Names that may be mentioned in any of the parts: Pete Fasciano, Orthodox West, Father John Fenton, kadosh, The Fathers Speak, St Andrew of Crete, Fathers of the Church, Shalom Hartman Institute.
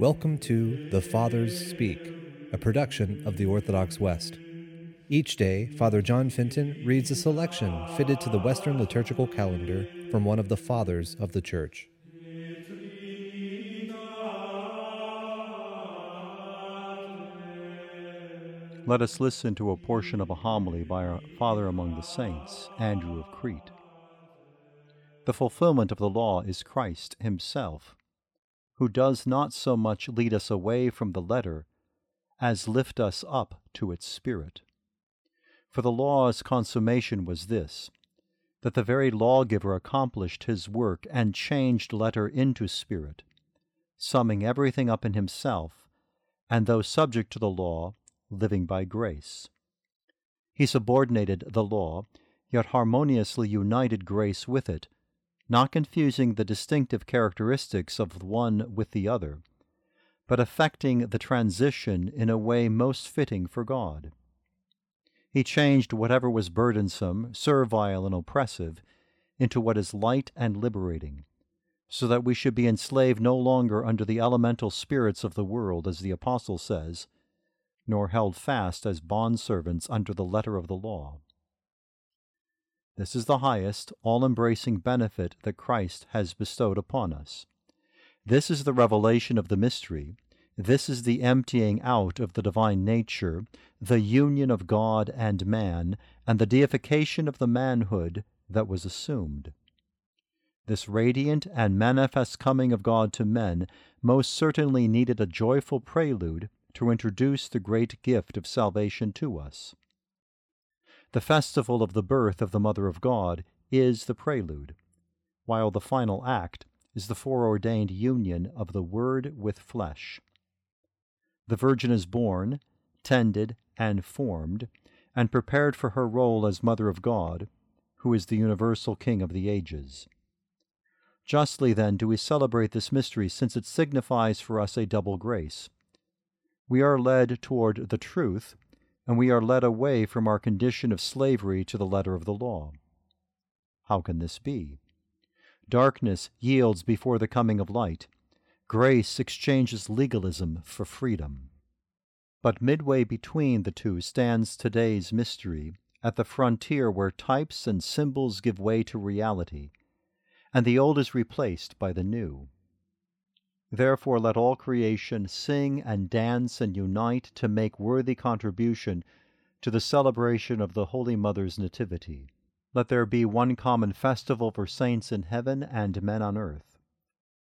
Welcome to The Fathers Speak, a production of the Orthodox West. Each day, Father John Fenton reads a selection fitted to the Western liturgical calendar from one of the Fathers of the Church. Let us listen to a portion of a homily by our Father among the Saints, Andrew of Crete. The fulfillment of the law is Christ himself, who does not so much lead us away from the letter as lift us up to its spirit. For the law's consummation was this, that the very lawgiver accomplished his work and changed letter into spirit, summing everything up in himself, and though subject to the law, living by grace. He subordinated the law, yet harmoniously united grace with it, not confusing the distinctive characteristics of one with the other, but effecting the transition in a way most fitting for God. He changed whatever was burdensome, servile, and oppressive into what is light and liberating, so that we should be enslaved no longer under the elemental spirits of the world, as the Apostle says, nor held fast as bondservants under the letter of the law. This is the highest, all-embracing benefit that Christ has bestowed upon us. This is the revelation of the mystery. This is the emptying out of the divine nature, the union of God and man, and the deification of the manhood that was assumed. This radiant and manifest coming of God to men most certainly needed a joyful prelude to introduce the great gift of salvation to us. The festival of the birth of the Mother of God is the prelude, while the final act is the foreordained union of the Word with flesh. The Virgin is born, tended, and formed, and prepared for her role as Mother of God, who is the universal King of the ages. Justly, then, do we celebrate this mystery, since it signifies for us a double grace. We are led toward the truth, and we are led away from our condition of slavery to the letter of the law. How can this be? Darkness yields before the coming of light. Grace exchanges legalism for freedom. But midway between the two stands today's mystery, at the frontier where types and symbols give way to reality, and the old is replaced by the new. Therefore let all creation sing and dance and unite to make worthy contribution to the celebration of the Holy Mother's Nativity. Let there be one common festival for saints in heaven and men on earth.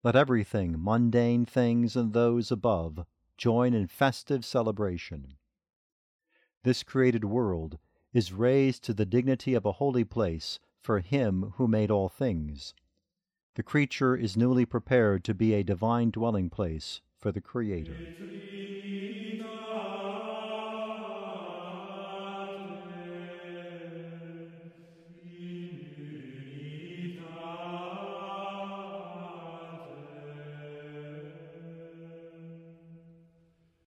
Let everything, mundane things and those above, join in festive celebration. This created world is raised to the dignity of a holy place for Him who made all things. The creature is newly prepared to be a divine dwelling place for the Creator.